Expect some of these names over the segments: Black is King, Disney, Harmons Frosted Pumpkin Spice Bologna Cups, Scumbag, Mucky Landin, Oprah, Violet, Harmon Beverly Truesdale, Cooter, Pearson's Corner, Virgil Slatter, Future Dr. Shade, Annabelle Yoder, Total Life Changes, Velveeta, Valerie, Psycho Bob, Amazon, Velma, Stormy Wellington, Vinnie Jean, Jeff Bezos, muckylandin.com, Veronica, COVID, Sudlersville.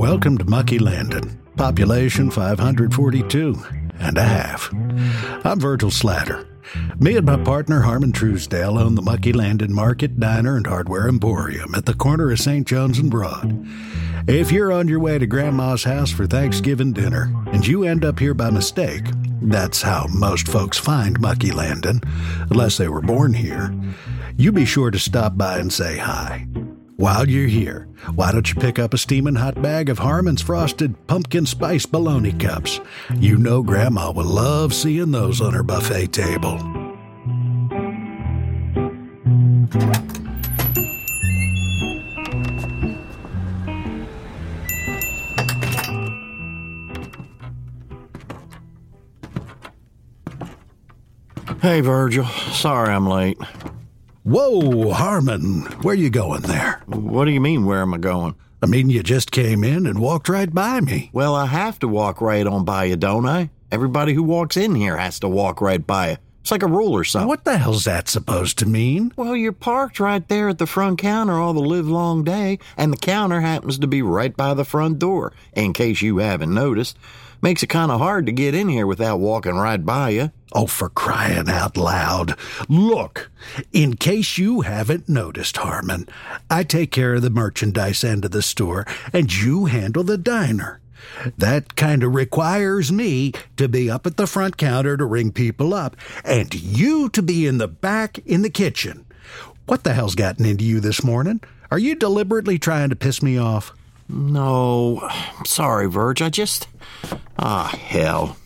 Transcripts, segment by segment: Welcome to Mucky Landin, population 542 and a half. I'm Virgil Slatter. Me and my partner Harmon Truesdale own the Mucky Landin Market, Diner, and Hardware Emporium at the corner of St. John's and Broad. If you're on your way to Grandma's house for Thanksgiving dinner and you end up here by mistake, that's how most folks find Mucky Landin, unless they were born here, you be sure to stop by and say hi. While you're here, why don't you pick up a steaming hot bag of Harmons Frosted Pumpkin Spice Bologna Cups? You know Grandma will love seeing those on her buffet table. Hey, Virgil. Sorry I'm late. Whoa, Harmon, where you going there? What do you mean, where am I going? I mean, you just came in and walked right by me. Well, I have to walk right on by you, don't I? Everybody who walks in here has to walk right by you. It's like a rule or something. What the hell's that supposed to mean? Well, you're parked right there at the front counter all the livelong day, and the counter happens to be right by the front door, in case you haven't noticed. Makes it kind of hard to get in here without walking right by you. Oh, for crying out loud. Look, in case you haven't noticed, Harmon, I take care of the merchandise end of the store, and you handle the diner. That kind of requires me to be up at the front counter to ring people up, and you to be in the back in the kitchen. What the hell's gotten into you this morning? Are you deliberately trying to piss me off? No, sorry, Virg, hell.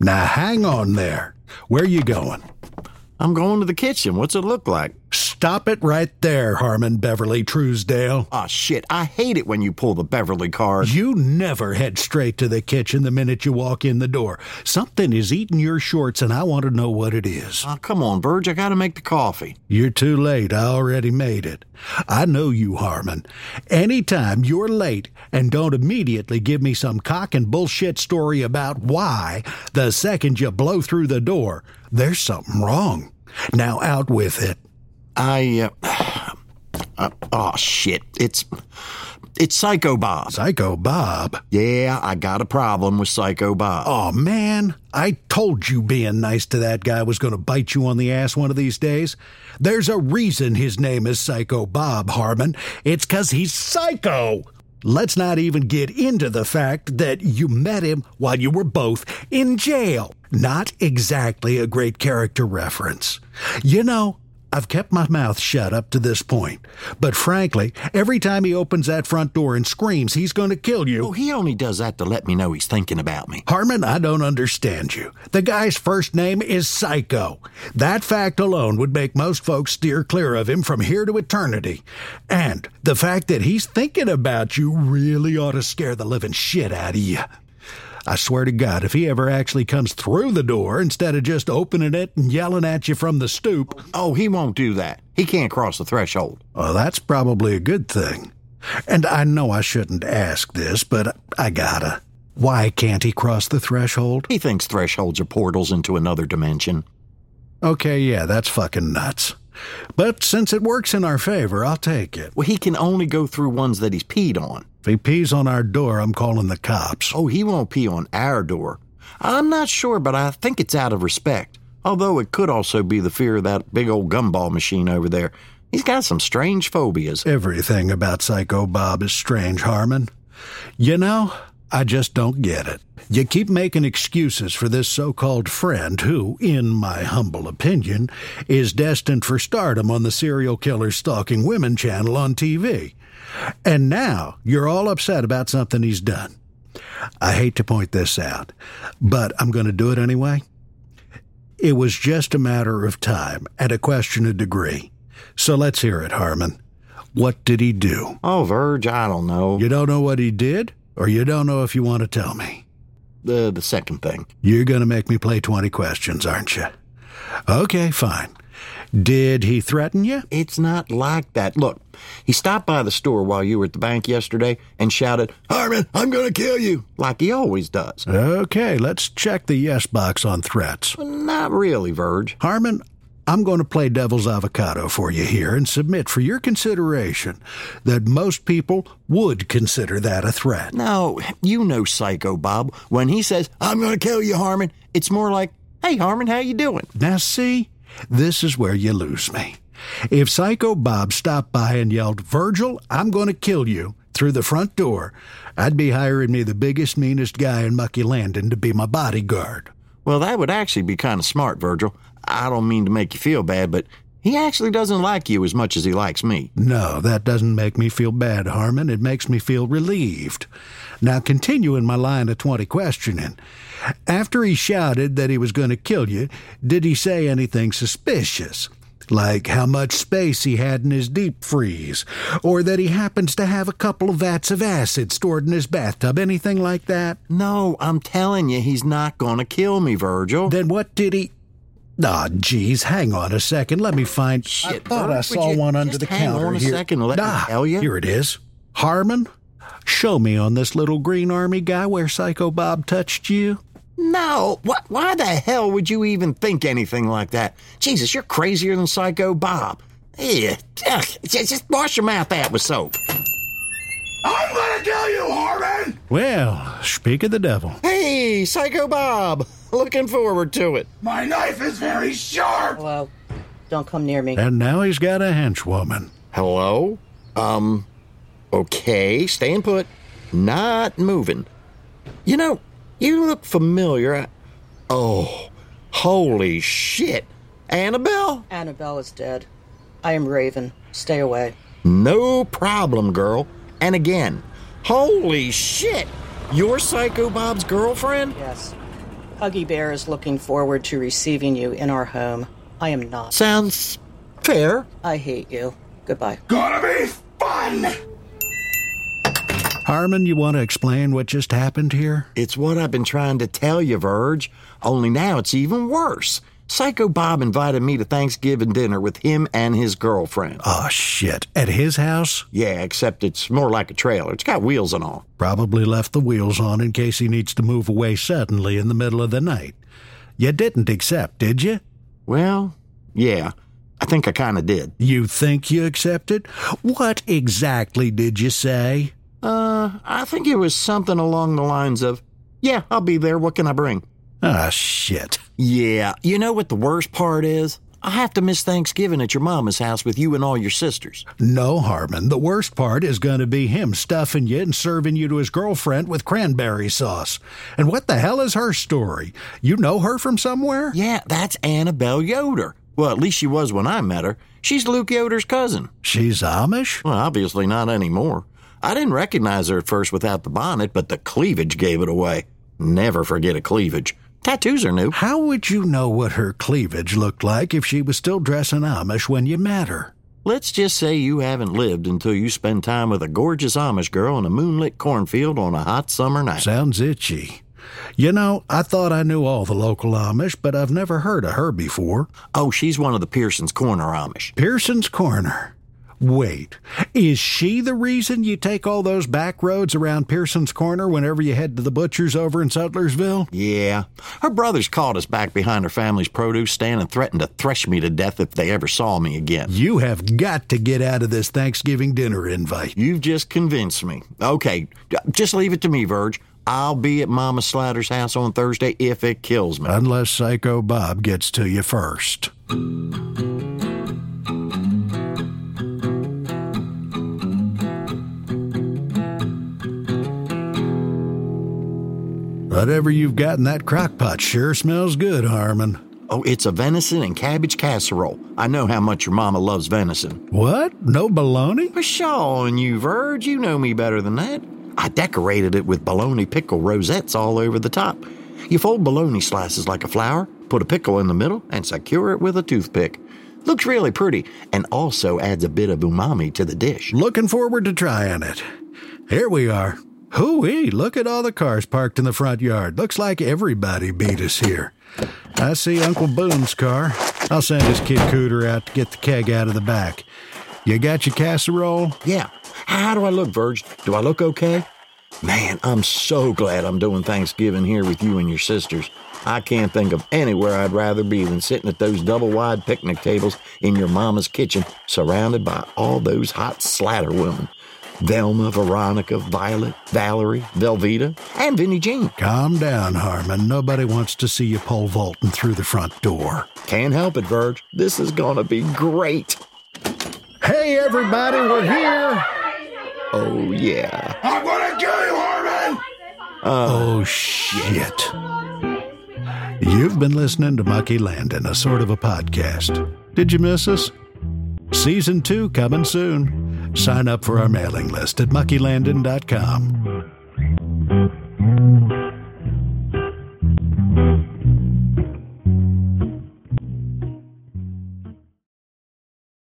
Now hang on there. Where you going? I'm going to the kitchen. What's it look like? Stop it right there, Harmon Beverly Truesdale. Ah, shit. I hate it when you pull the Beverly card. You never head straight to the kitchen the minute you walk in the door. Something is eating your shorts, and I want to know what it is. Ah, come on, Virg. I gotta make the coffee. You're too late. I already made it. I know you, Harmon. Anytime you're late and don't immediately give me some cock and bullshit story about why, the second you blow through the door, there's something wrong. Now, out with it. It's Psycho Bob. Psycho Bob? Yeah, I got a problem with Psycho Bob. Oh, man, I told you being nice to that guy was going to bite you on the ass one of these days. There's a reason his name is Psycho Bob, Harmon. It's because he's psycho. Let's not even get into the fact that you met him while you were both in jail. Not exactly a great character reference. You know, I've kept my mouth shut up to this point, but frankly, every time he opens that front door and screams, he's going to kill you. Oh, he only does that to let me know he's thinking about me. Harmon, I don't understand you. The guy's first name is Psycho. That fact alone would make most folks steer clear of him from here to eternity. And the fact that he's thinking about you really ought to scare the living shit out of you. I swear to God, if he ever actually comes through the door instead of just opening it and yelling at you from the stoop... Oh, he won't do that. He can't cross the threshold. Well, that's probably a good thing. And I know I shouldn't ask this, but I gotta. Why can't he cross the threshold? He thinks thresholds are portals into another dimension. Okay, yeah, that's fucking nuts. But since it works in our favor, I'll take it. Well, he can only go through ones that he's peed on. If he pees on our door, I'm calling the cops. Oh, he won't pee on our door. I'm not sure, but I think it's out of respect. Although it could also be the fear of that big old gumball machine over there. He's got some strange phobias. Everything about Psycho Bob is strange, Harmon. You know, I just don't get it. You keep making excuses for this so-called friend who, in my humble opinion, is destined for stardom on the serial killer stalking women channel on TV. And now you're all upset about something he's done. I hate to point this out, but I'm going to do it anyway. It was just a matter of time and a question of degree. So let's hear it, Harmon. What did he do? Oh, Virg, I don't know. You don't know what he did? Or you don't know if you want to tell me? The second thing. You're going to make me play 20 questions, aren't you? Okay, fine. Did he threaten you? It's not like that. Look, he stopped by the store while you were at the bank yesterday and shouted, "Harmon, I'm going to kill you," like he always does. Okay, let's check the yes box on threats. Not really, Virg. Harmon, I'm going to play devil's avocado for you here and submit for your consideration that most people would consider that a threat. No, you know Psycho Bob. When he says, I'm going to kill you, Harmon, it's more like, hey, Harmon, how you doing? Now, see, this is where you lose me. If Psycho Bob stopped by and yelled, Virgil, I'm going to kill you, through the front door, I'd be hiring me the biggest, meanest guy in Mucky Landin to be my bodyguard. Well, that would actually be kind of smart, Virgil. I don't mean to make you feel bad, but he actually doesn't like you as much as he likes me. No, that doesn't make me feel bad, Harmon. It makes me feel relieved. Now, continuing my line of 20 questioning. After he shouted that he was going to kill you, did he say anything suspicious? Like how much space he had in his deep freeze, or that he happens to have a couple of vats of acid stored in his bathtub, anything like that? No, I'm telling you, he's not gonna kill me, Virgil. Then what did he... Aw, oh, geez, hang on a second, let me find... Shit, I thought Bert, I saw one under the counter on here. Hang on a second, let me tell you. Here it is. Harmon, show me on this little green army guy where Psycho Bob touched you. No, why the hell would you even think anything like that? Jesus, you're crazier than Psycho Bob. Yeah, just wash your mouth out with soap. I'm gonna kill you, Harmon! Well, speak of the devil. Hey, Psycho Bob, looking forward to it. My knife is very sharp! Hello, don't come near me. And now he's got a henchwoman. Hello? Okay, staying put. Not moving. You know... You look familiar. Oh, holy shit. Annabelle? Annabelle is dead. I am Raven. Stay away. No problem, girl. And again, holy shit. You're Psycho Bob's girlfriend? Yes. Huggy Bear is looking forward to receiving you in our home. I am not. Sounds fair. I hate you. Goodbye. Gonna be fun! Harmon, you want to explain what just happened here? It's what I've been trying to tell you, Virg, only now it's even worse. Psycho Bob invited me to Thanksgiving dinner with him and his girlfriend. Oh, shit. At his house? Yeah, except it's more like a trailer. It's got wheels and all. Probably left the wheels on in case he needs to move away suddenly in the middle of the night. You didn't accept, did you? Well, yeah. I think I kind of did. You think you accepted? What exactly did you say? I think it was something along the lines of, yeah, I'll be there, what can I bring? Ah, shit. Yeah, you know what the worst part is? I have to miss Thanksgiving at your mama's house with you and all your sisters. No, Harmon, the worst part is going to be him stuffing you and serving you to his girlfriend with cranberry sauce. And what the hell is her story? You know her from somewhere? Yeah, that's Annabelle Yoder. Well, at least she was when I met her. She's Luke Yoder's cousin. She's Amish? Well, obviously not anymore. I didn't recognize her at first without the bonnet, but the cleavage gave it away. Never forget a cleavage. Tattoos are new. How would you know what her cleavage looked like if she was still dressing Amish when you met her? Let's just say you haven't lived until you spend time with a gorgeous Amish girl in a moonlit cornfield on a hot summer night. Sounds itchy. You know, I thought I knew all the local Amish, but I've never heard of her before. Oh, she's one of the Pearson's Corner Amish. Pearson's Corner. Wait, is she the reason you take all those back roads around Pearson's Corner whenever you head to the butcher's over in Sudlersville? Yeah. Her brothers called us back behind her family's produce stand and threatened to thresh me to death if they ever saw me again. You have got to get out of this Thanksgiving dinner invite. You've just convinced me. Okay, just leave it to me, Virg. I'll be at Mama Slatter's house on Thursday if it kills me. Unless Psycho Bob gets to you first. Whatever you've got in that crock pot sure smells good, Harmon. Oh, it's a venison and cabbage casserole. I know how much your mama loves venison. What? No bologna? Pshaw on you, Virg. You know me better than that. I decorated it with bologna pickle rosettes all over the top. You fold bologna slices like a flower, put a pickle in the middle, and secure it with a toothpick. Looks really pretty and also adds a bit of umami to the dish. Looking forward to trying it. Here we are. Hoo-wee, look at all the cars parked in the front yard. Looks like everybody beat us here. I see Uncle Boone's car. I'll send his kid Cooter out to get the keg out of the back. You got your casserole? Yeah. How do I look, Virg? Do I look okay? Man, I'm so glad I'm doing Thanksgiving here with you and your sisters. I can't think of anywhere I'd rather be than sitting at those double-wide picnic tables in your mama's kitchen, surrounded by all those hot Slatter women. Velma, Veronica, Violet, Valerie, Velveeta, and Vinnie Jean. Calm down, Harmon. Nobody wants to see you pole vaulting through the front door. Can't help it, Virg. This is gonna be great. Hey, everybody, we're here. Oh, yeah. I'm gonna kill you, Harmon! Oh, shit. You've been listening to Mucky Landin, a sort of a podcast. Did you miss us? Season 2 coming soon. Sign up for our mailing list at muckylandin.com.